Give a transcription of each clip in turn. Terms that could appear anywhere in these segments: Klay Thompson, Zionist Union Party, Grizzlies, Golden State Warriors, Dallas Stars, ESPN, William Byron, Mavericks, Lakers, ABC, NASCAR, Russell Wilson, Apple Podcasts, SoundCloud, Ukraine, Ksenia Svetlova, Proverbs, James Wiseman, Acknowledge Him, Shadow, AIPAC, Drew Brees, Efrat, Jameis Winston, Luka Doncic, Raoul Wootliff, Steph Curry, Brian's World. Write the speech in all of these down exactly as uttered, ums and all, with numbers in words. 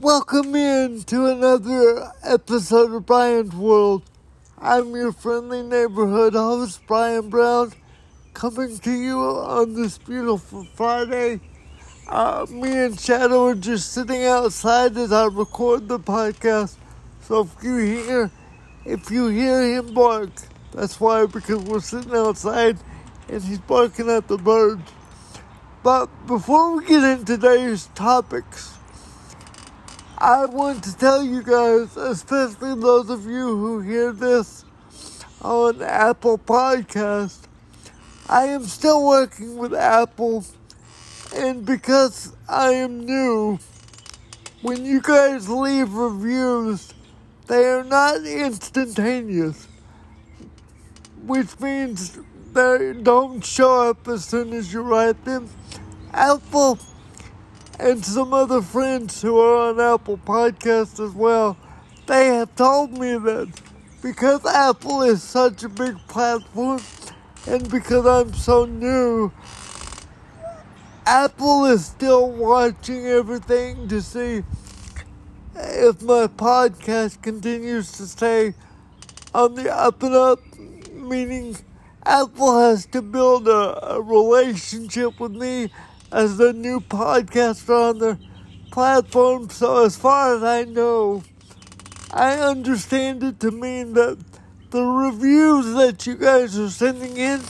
Welcome in to another episode of Brian's World. I'm your friendly neighborhood host, Brian Brown, coming to you on this beautiful Friday. Uh, me and Shadow are just sitting outside as I record the podcast. So if you hear, if you hear him bark, that's why, because we're sitting outside and he's barking at the birds. But before we get into today's topics, I want to tell you guys, especially those of you who hear this on Apple Podcasts, I am still working with Apple, and because I am new, when you guys leave reviews, they are not instantaneous, which means they don't show up as soon as you write them. Apple and some other friends who are on Apple Podcasts as well, they have told me that because Apple is such a big platform and because I'm so new, Apple is still watching everything to see if my podcast continues to stay on the up and up, meaning Apple has to build a, a relationship with me as the new podcaster on their platform. So as far as I know, I understand it to mean that the reviews that you guys are sending in,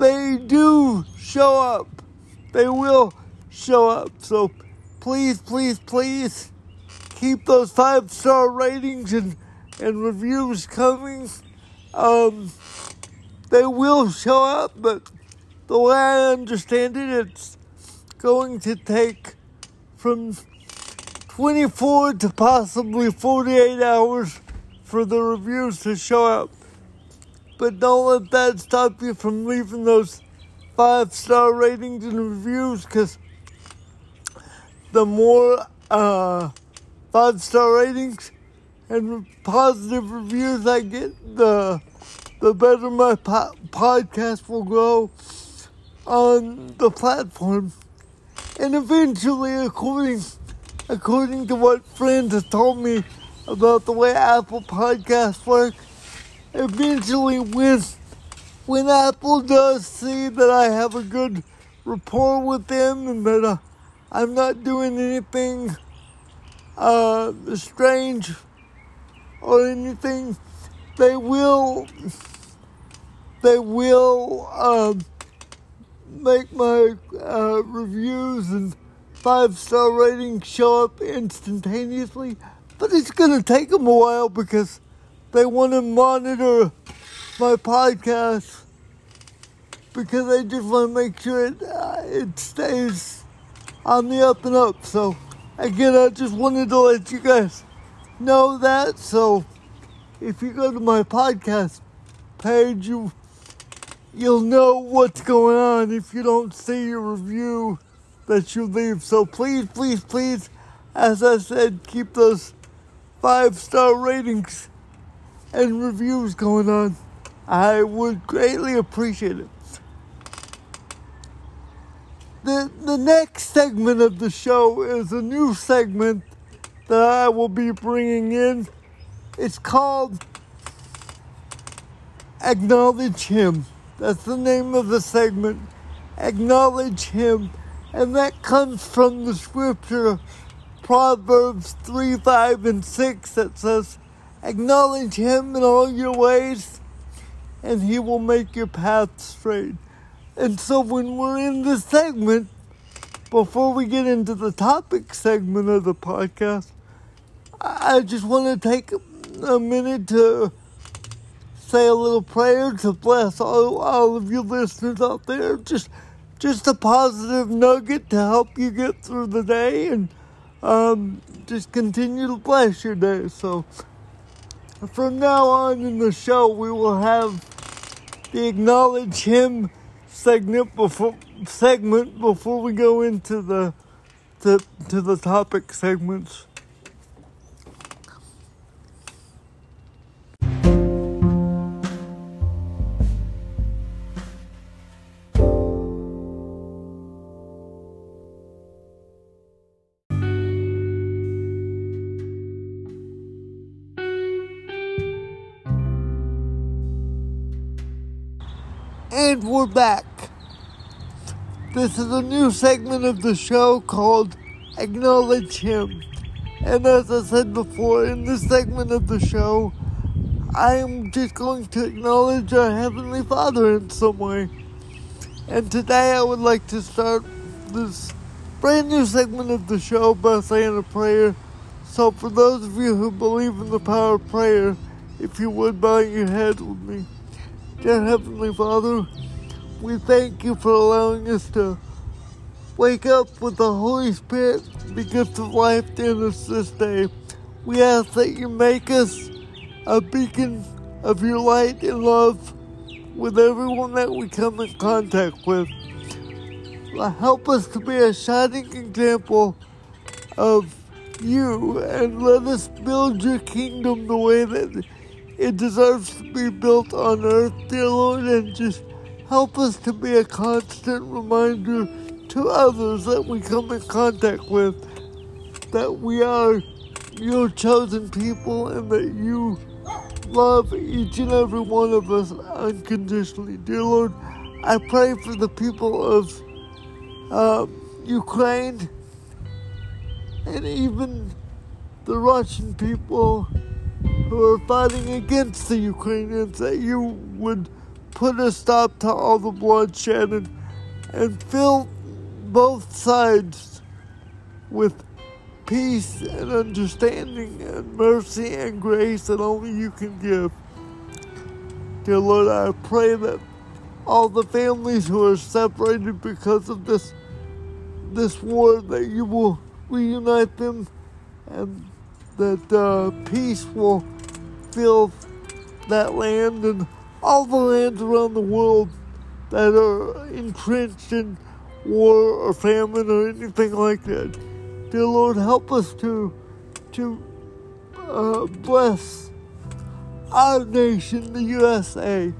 they do show up. They will show up. So please, please, please keep those five-star ratings and, and reviews coming. Um, they will show up, but the way I understand it, it's going to take from twenty-four to possibly forty-eight hours for the reviews to show up. But don't let that stop you from leaving those five-star ratings and reviews, because the more uh, five-star ratings and positive reviews I get, the, the better my po- podcast will grow on the platform. And eventually, according according to what friends have told me about the way Apple Podcasts work, eventually when, when Apple does see that I have a good rapport with them and that uh, I'm not doing anything uh, strange or anything, they will, they will, um, make my uh, reviews and five-star ratings show up instantaneously, but it's going to take them a while because they want to monitor my podcast, because they just want to make sure it, uh, it stays on the up and up. So again, I just wanted to let you guys know that. So if you go to my podcast page, you You'll know what's going on if you don't see your review that you leave. So please, please, please, as I said, keep those five-star ratings and reviews going on. I would greatly appreciate it. The, the next segment of the show is a new segment that I will be bringing in. It's called Acknowledge Him. That's the name of the segment, Acknowledge Him. And that comes from the scripture, Proverbs three, five, and six, that says, acknowledge Him in all your ways, and He will make your path straight. And so when we're in this segment, before we get into the topic segment of the podcast, I just want to take a minute to say a little prayer to bless all, all of you listeners out there. Just just a positive nugget to help you get through the day, and um, just continue to bless your day. So from now on in the show, we will have the Acknowledge Him segment before, segment before we go into the to, to the topic segments. And we're back. This is a new segment of the show called Acknowledge Him. And as I said before, in this segment of the show, I'm just going to acknowledge our Heavenly Father in some way. And today I would like to start this brand new segment of the show by saying a prayer. So for those of you who believe in the power of prayer, if you would bow your head with me. Dear Heavenly Father, we thank you for allowing us to wake up with the Holy Spirit, the gift of life in us this day. We ask that you make us a beacon of your light and love with everyone that we come in contact with. Help us to be a shining example of you and let us build your kingdom the way that it deserves to be built on earth, dear Lord, and just help us to be a constant reminder to others that we come in contact with that we are your chosen people and that you love each and every one of us unconditionally. Dear Lord, I pray for the people of uh, Ukraine and even the Russian people who are fighting against the Ukrainians, that you would put a stop to all the bloodshed and, and fill both sides with peace and understanding and mercy and grace that only you can give. Dear Lord, I pray that all the families who are separated because of this this war, that you will reunite them and that uh, peace will fill that land and all the lands around the world that are entrenched in war or famine or anything like that. Dear Lord, help us to to uh, bless our nation, the U S A,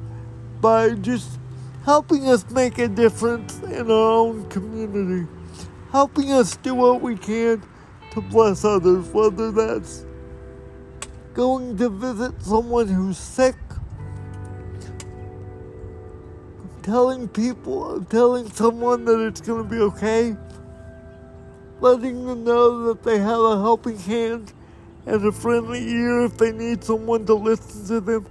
by just helping us make a difference in our own community, helping us do what we can to bless others, whether that's going to visit someone who's sick, telling people, telling someone that it's going to be okay, letting them know that they have a helping hand and a friendly ear if they need someone to listen to them.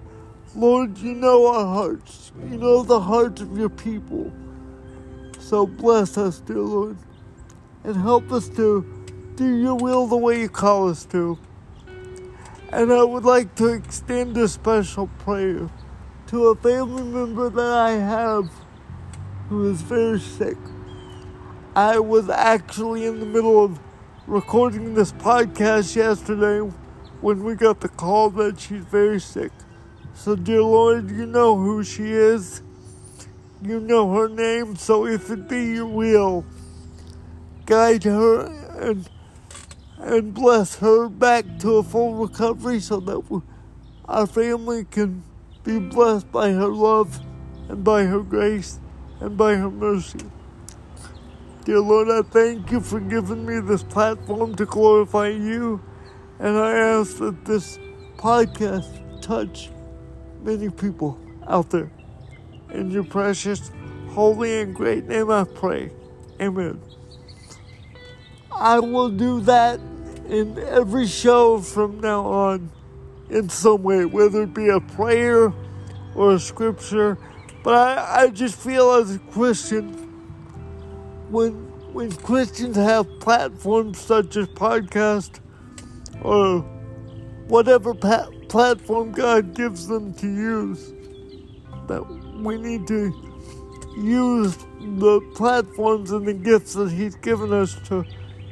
Lord, you know our hearts. You know the hearts of your people. So bless us, dear Lord, and help us to do your will the way you call us to. And I would like to extend a special prayer to a family member that I have who is very sick. I was actually in the middle of recording this podcast yesterday when we got the call that she's very sick. So dear Lord, you know who she is. You know her name. So if it be your will, guide her and and bless her back to a full recovery so that we, our family can be blessed by her love and by her grace and by her mercy. Dear Lord, I thank you for giving me this platform to glorify you, and I ask that this podcast touch many people out there. In your precious, holy, and great name I pray. Amen. I will do that in every show from now on in some way, whether it be a prayer or a scripture. But I, I just feel as a Christian, When when Christians have platforms such as podcast or whatever pa- platform God gives them to use, that we need to use the platforms and the gifts that he's given us to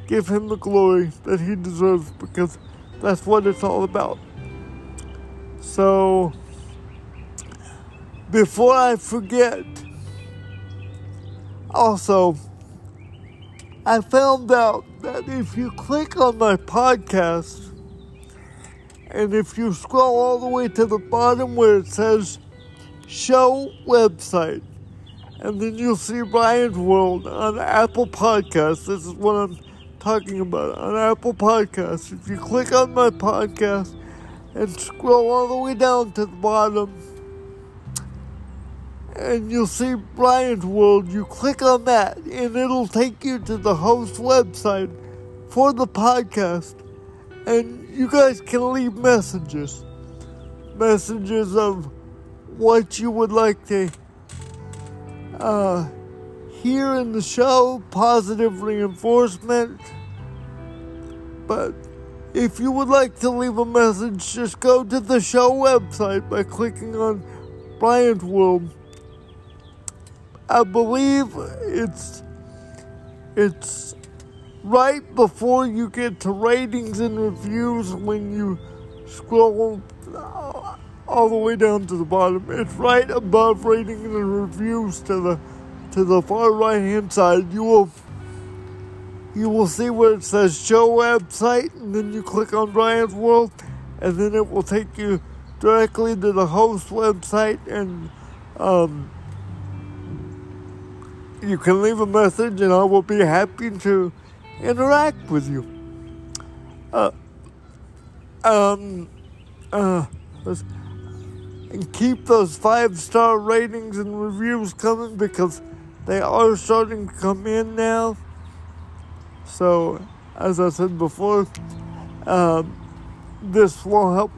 give him the glory that he deserves, because that's what it's all about. So, before I forget, also, I found out that if you click on my podcast, and if you scroll all the way to the bottom where it says Show Website, and then you'll see Brian's World on Apple Podcasts. This is what I'm talking about, on Apple Podcasts. If you click on my podcast and scroll all the way down to the bottom, and you'll see Brian's World. You click on that, and it'll take you to the host website for the podcast, and you guys can leave messages. Messages of what you would like to uh, hear in the show, positive reinforcement. But if you would like to leave a message, just go to the show website by clicking on Brian's World. I believe it's it's right before you get to ratings and reviews when you scroll all the way down to the bottom. It's right above ratings and reviews to the to the far right hand side. You will You will see where it says show website, and then you click on Brian's World, and then it will take you directly to the host website, and um, you can leave a message, and I will be happy to interact with you. Uh, um, uh, and keep those five-star ratings and reviews coming, because they are starting to come in now. So, as I said before, um, this will help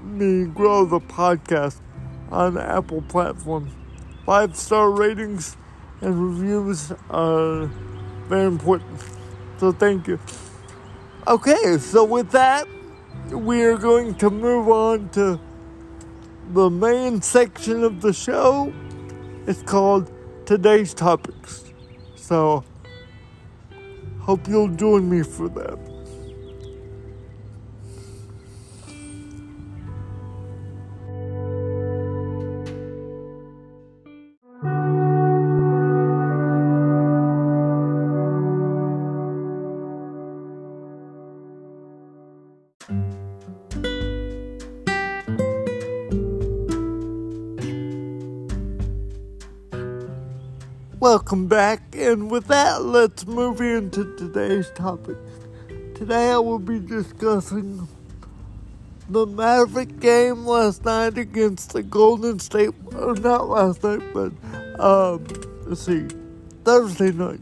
me grow the podcast on the Apple platform. Five-star ratings and reviews are very important. So, thank you. Okay, so with that, we are going to move on to the main section of the show. It's called Today's Topics. So, hope you'll join me for that. Welcome back, and with that, let's move into today's topic. Today I will be discussing the Maverick game last night against the Golden State, or not last night, but, um, let's see, Thursday night,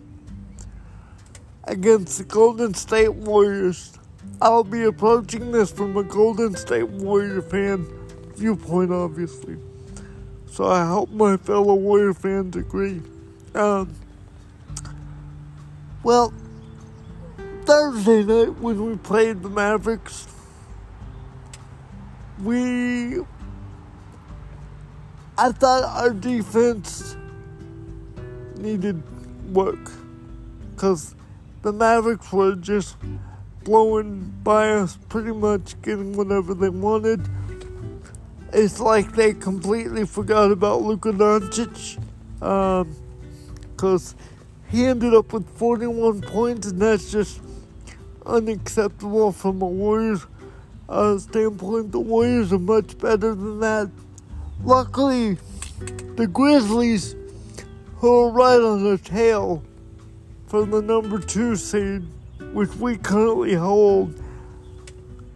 against the Golden State Warriors. I'll be approaching this from a Golden State Warrior fan viewpoint, obviously, so I hope my fellow Warrior fans agree. Um, well, Thursday night when we played the Mavericks, we, I thought our defense needed work, because the Mavericks were just blowing by us, pretty much getting whatever they wanted. It's like they completely forgot about Luka Doncic. Um, Because he ended up with forty-one points, and that's just unacceptable from a Warriors uh, standpoint. The Warriors are much better than that. Luckily, the Grizzlies, who are right on the tail from the number two seed, which we currently hold,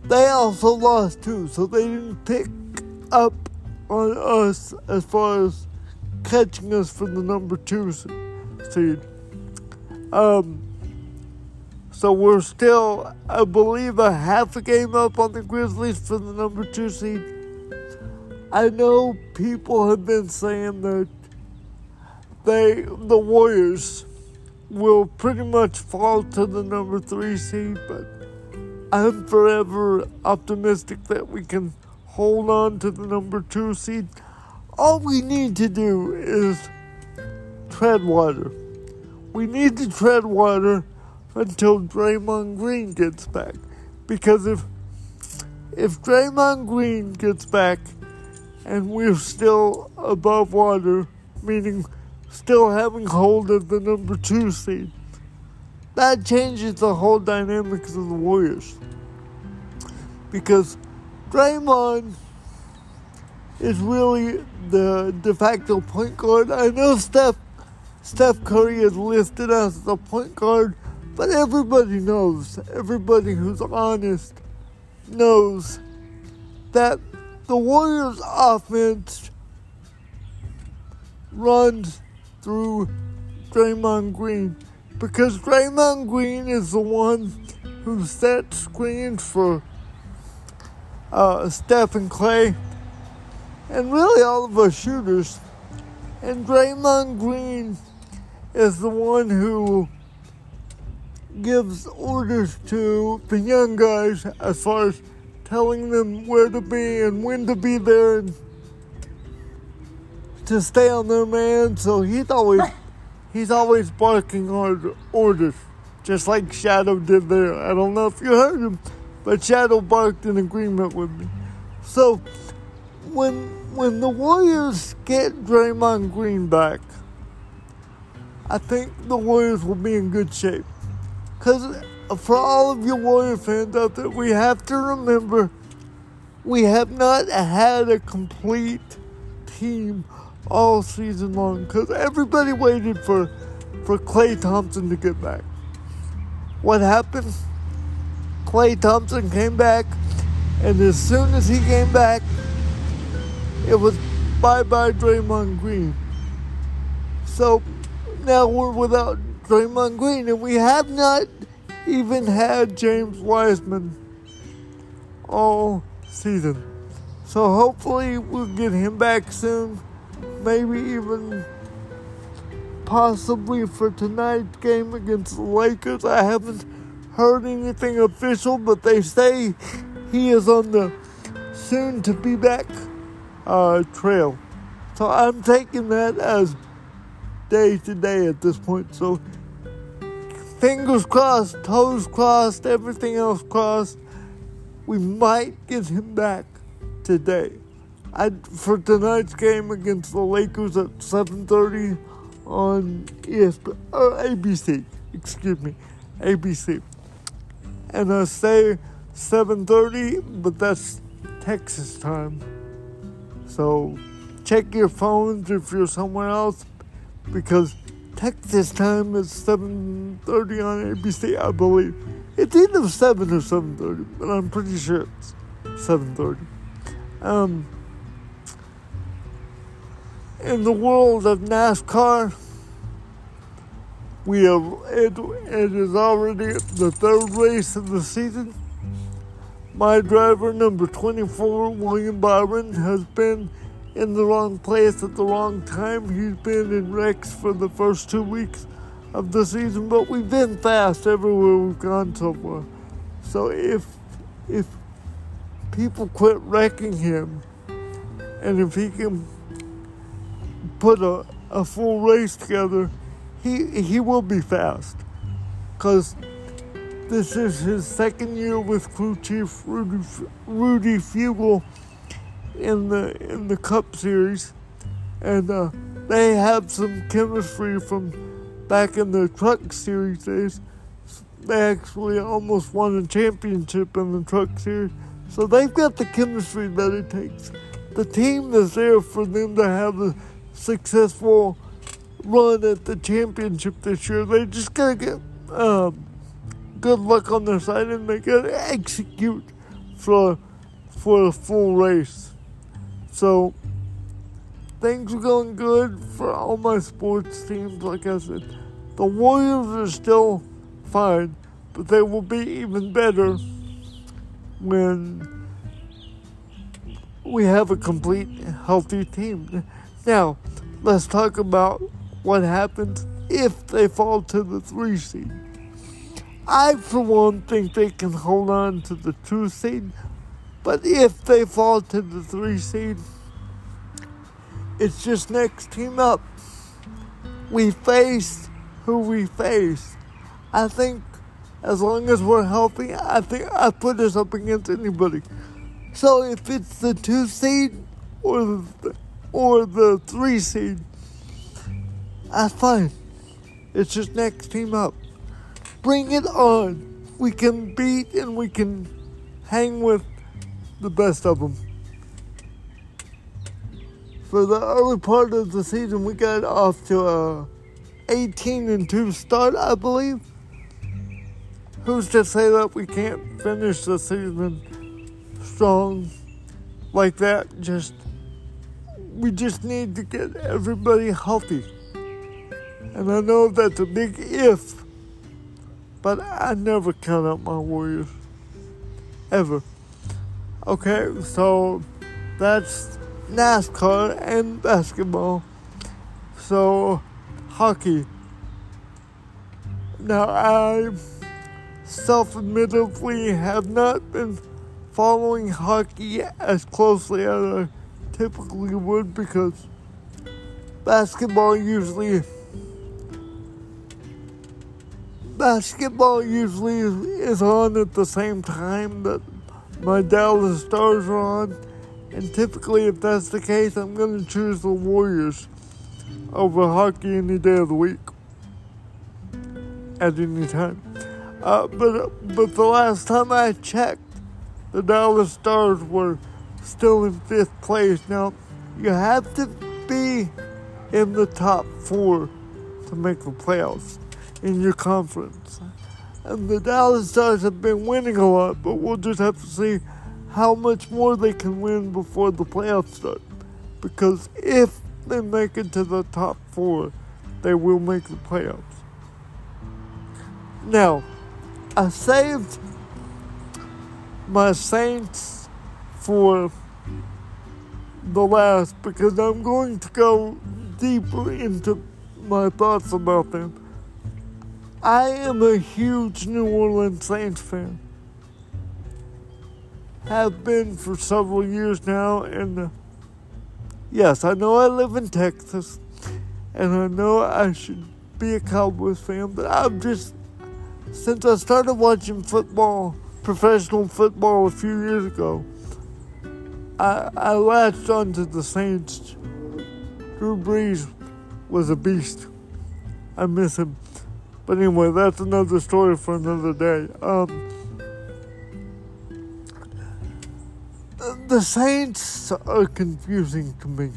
they also lost too, so they didn't pick up on us as far as catching us from the number two seed. Um, so we're still, I believe, a half a game up on the Grizzlies for the number two seed. I know people have been saying that they, the Warriors, will pretty much fall to the number three seed, but I'm forever optimistic that we can hold on to the number two seed. All we need to do is tread water. We need to tread water until Draymond Green gets back. Because if if Draymond Green gets back and we're still above water, meaning still having hold of the number two seed, that changes the whole dynamics of the Warriors. Because Draymond is really the de facto point guard. I know Steph Steph Curry is listed as the point guard, but everybody knows, everybody who's honest knows that the Warriors' offense runs through Draymond Green, because Draymond Green is the one who set screens for uh, Steph and Klay, and really all of our shooters. And Draymond Green is the one who gives orders to the young guys as far as telling them where to be and when to be there and to stay on their man. So he's always he's always barking hard orders, just like Shadow did there. I don't know if you heard him, but Shadow barked in agreement with me. So when when the Warriors get Draymond Green back, I think the Warriors will be in good shape. Because for all of you Warrior fans out there, we have to remember we have not had a complete team all season long, because everybody waited for, for Klay Thompson to get back. What happened? Klay Thompson came back, and as soon as he came back, it was bye-bye Draymond Green. So now we're without Draymond Green, and we have not even had James Wiseman all season. So hopefully we'll get him back soon, maybe even possibly for tonight's game against the Lakers. I haven't heard anything official, but they say he is on the soon-to-be-back uh, trail. So I'm taking that as day-to-day at this point. So fingers crossed, toes crossed, everything else crossed. We might get him back today. I, for tonight's game against the Lakers at seven thirty on E S P N, or A B C, excuse me, A B C. And I say seven thirty, but that's Texas time. So check your phones if you're somewhere else, because Texas time is seven thirty on A B C, I believe. It's either seven or seven thirty, but I'm pretty sure it's seven thirty. Um, in the world of NASCAR, we have it, it is already the third race of the season. My driver, number twenty-four, William Byron, has been in the wrong place at the wrong time. He's been in wrecks for the first two weeks of the season, but we've been fast everywhere we've gone so far. So if if people quit wrecking him, and if he can put a, a full race together, he he will be fast. Because this is his second year with crew chief Rudy, Rudy Fugle in the in the Cup Series, and uh, they have some chemistry from back in the Truck Series days. They actually almost won a championship in the Truck Series, so they've got the chemistry that it takes. The team is there for them to have a successful run at the championship this year. They just gotta get um, good luck on their side, and they gotta execute for for a full race. So, things are going good for all my sports teams, like I said. The Warriors are still fine, but they will be even better when we have a complete, healthy team. Now, let's talk about what happens if they fall to the three seed. I, for one, think they can hold on to the two seed. But if they fall to the three seed, it's just next team up. We face who we face. I think as long as we're healthy, I think I put us up against anybody. So if it's the two seed or the, or the three seed, that's fine. It's just next team up. Bring it on. We can beat and we can hang with the best of them. For the early part of the season, we got off to a eighteen and two start, I believe. Who's to say that we can't finish the season strong like that, just we just need to get everybody healthy. And I know that's a big if, but I never count out my Warriors. Ever. Okay, so that's NASCAR and basketball. So, hockey. Now, I self-admittedly have not been following hockey as closely as I typically would, because basketball usually... Basketball usually is on at the same time that my Dallas Stars are on. And typically, if that's the case, I'm going to choose the Warriors over hockey any day of the week. At any time. Uh, but, but the last time I checked, the Dallas Stars were still in fifth place. Now, you have to be in the top four to make the playoffs in your conference. And the Dallas Stars have been winning a lot, but we'll just have to see how much more they can win before the playoffs start. Because if they make it to the top four, they will make the playoffs. Now, I saved my Saints for the last because I'm going to go deeper into my thoughts about them. I am a huge New Orleans Saints fan. Have been for several years now, and uh, yes, I know I live in Texas, and I know I should be a Cowboys fan, but I'm just, since I started watching football, professional football a few years ago, I, I latched onto the Saints. Drew Brees was a beast. I miss him. But anyway, that's another story for another day. Um, the Saints are confusing to me.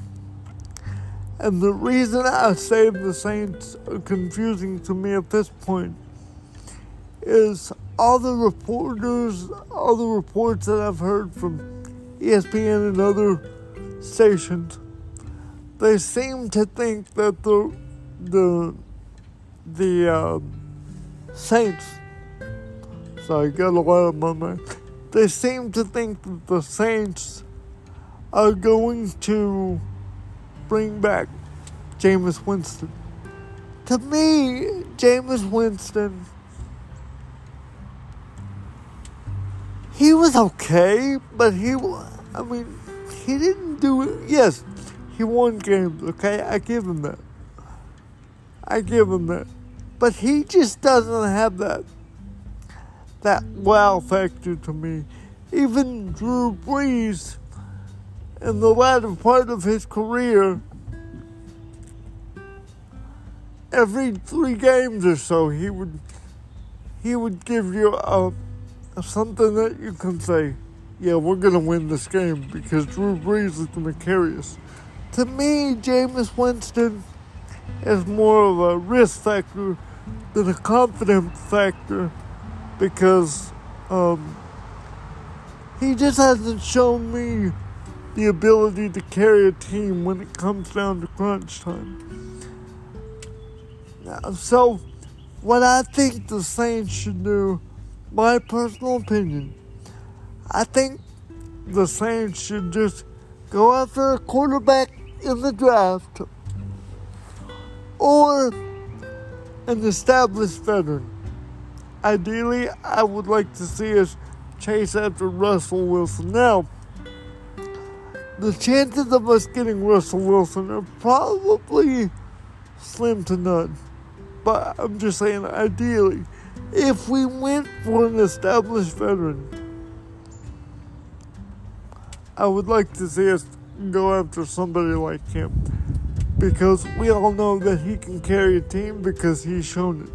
And the reason I say the Saints are confusing to me at this point is all the reporters, all the reports that I've heard from E S P N and other stations, they seem to think that the the The uh, Saints, sorry, I got a lot on my mind. They seem to think that the Saints are going to bring back Jameis Winston. To me, Jameis Winston, he was okay, but he, I mean, he didn't do it. Yes, he won games, okay? I give him that. I give him that. But he just doesn't have that that wow factor to me. Even Drew Brees, in the latter part of his career, every three games or so, he would he would give you a, a something that you can say, yeah, we're going to win this game because Drew Brees is going to carry us. To me, Jameis Winston is more of a risk factor than a confidence factor because um, he just hasn't shown me the ability to carry a team when it comes down to crunch time. Now, so, what I think the Saints should do, my personal opinion, I think the Saints should just go after a quarterback in the draft or an established veteran. Ideally, I would like to see us chase after Russell Wilson. Now, the chances of us getting Russell Wilson are probably slim to none. But I'm just saying, ideally, if we went for an established veteran, I would like to see us go after somebody like him, because we all know that he can carry a team because he's shown it.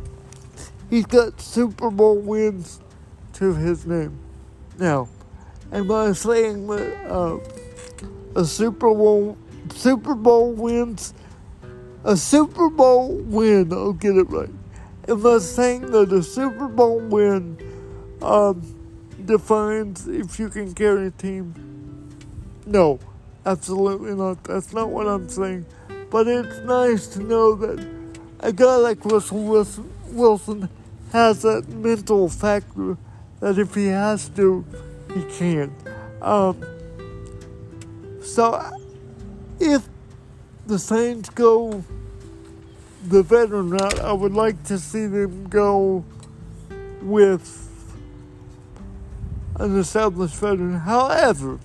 He's got Super Bowl wins to his name. Now, am I saying that uh, a Super Bowl Super Bowl wins, a Super Bowl win, I'll get it right. Am I saying that a Super Bowl win um, defines if you can carry a team? No, Absolutely not. That's not what I'm saying. But it's nice to know that a guy like Russell Wilson has that mental factor that if he has to, he can. Um, so if the Saints go the veteran route, I would like to see them go with an established veteran. However,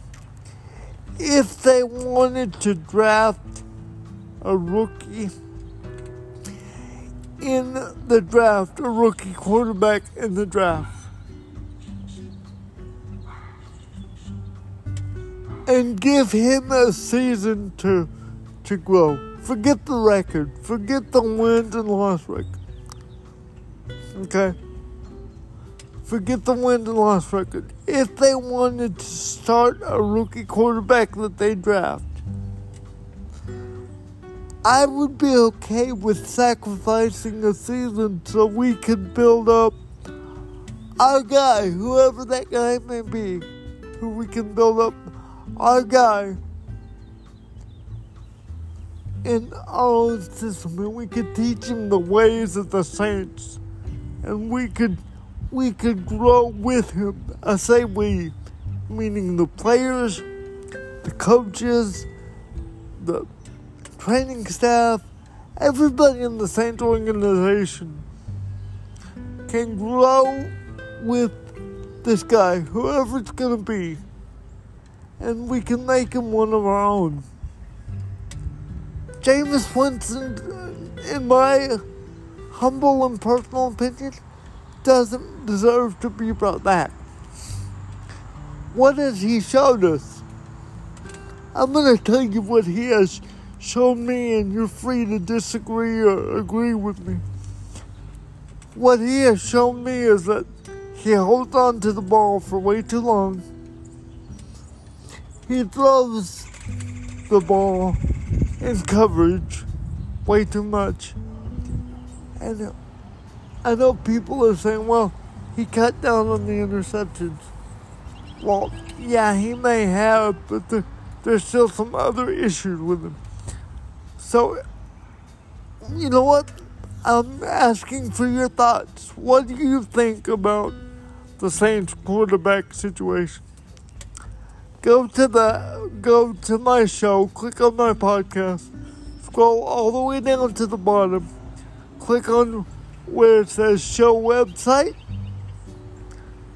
if they wanted to draft a rookie in the draft, a rookie quarterback in the draft, and give him a season to to grow. Forget the record. Forget the wins and loss record. Okay? Forget the wins and loss record. If they wanted to start a rookie quarterback that they draft, I would be okay with sacrificing a season so we could build up our guy, whoever that guy may be, who we can build up our guy in our own system, and we could teach him the ways of the Saints, and we could we could grow with him. I say we, meaning the players, the coaches, the training staff, everybody in the Saints organization can grow with this guy, whoever it's going to be, and we can make him one of our own. Jameis Winston, in my humble and personal opinion, doesn't deserve to be brought back. What has he showed us? I'm going to tell you what he has shown me, and you're free to disagree or agree with me. What he has shown me is that he holds on to the ball for way too long. He throws the ball in coverage way too much. And I know people are saying, well, he cut down on the interceptions. Well, yeah, he may have, but there, there's still some other issues with him. So, you know what? I'm asking for your thoughts. What do you think about the Saints quarterback situation? Go to the, go to my show, click on my podcast, scroll all the way down to the bottom, click on where it says show website.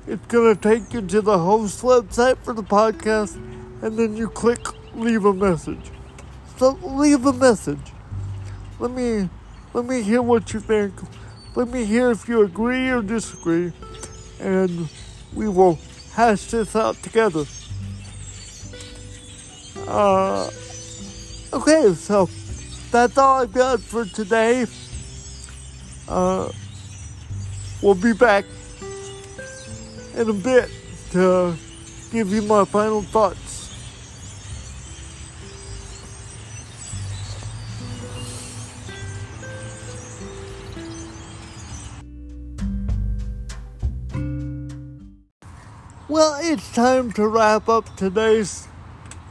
It's going to take you to the host website for the podcast, and then you click leave a message. So leave a message. Let me, let me hear what you think. Let me hear if you agree or disagree, and we will hash this out together. Uh, okay, so that's all I've got for today. Uh, we'll be back in a bit to give you my final thoughts. Well, it's time to wrap up today's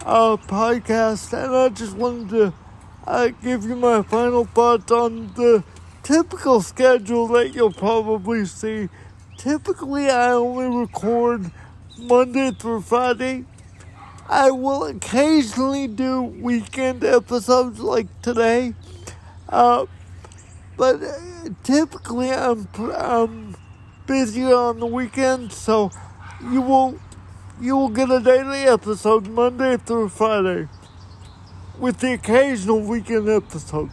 Uh, podcast, and I just wanted to uh, give you my final thoughts on the typical schedule that you'll probably see. Typically, I only record Monday through Friday. I will occasionally do weekend episodes like today, uh, but typically I'm I'm busy on the weekends, so you will. You will get a daily episode Monday through Friday with the occasional weekend episode.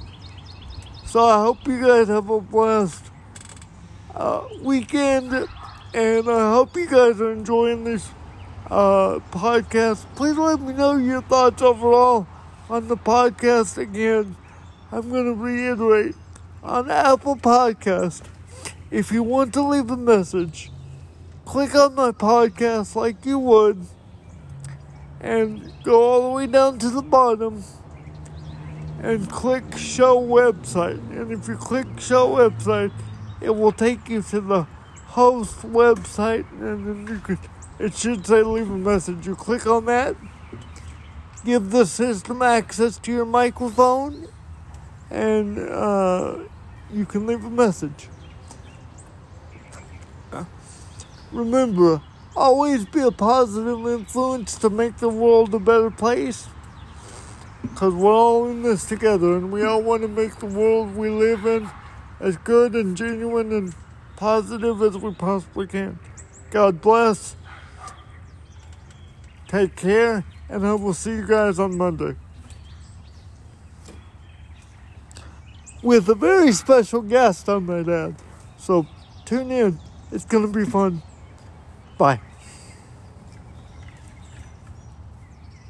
So I hope you guys have a blessed uh, weekend, and I hope you guys are enjoying this uh, podcast. Please let me know your thoughts overall on the podcast again. I'm going to reiterate, on Apple Podcasts, if you want to leave a message, click on my podcast like you would, and go all the way down to the bottom and click show website. And if you click show website, it will take you to the host website, and then you could, it should say leave a message. You click on that, give the system access to your microphone, and uh, you can leave a message. Remember, always be a positive influence to make the world a better place, because we're all in this together, and we all want to make the world we live in as good and genuine and positive as we possibly can. God bless. Take care, and I will see you guys on Monday. With a very special guest, I might add. So, tune in. It's going to be fun. Bye.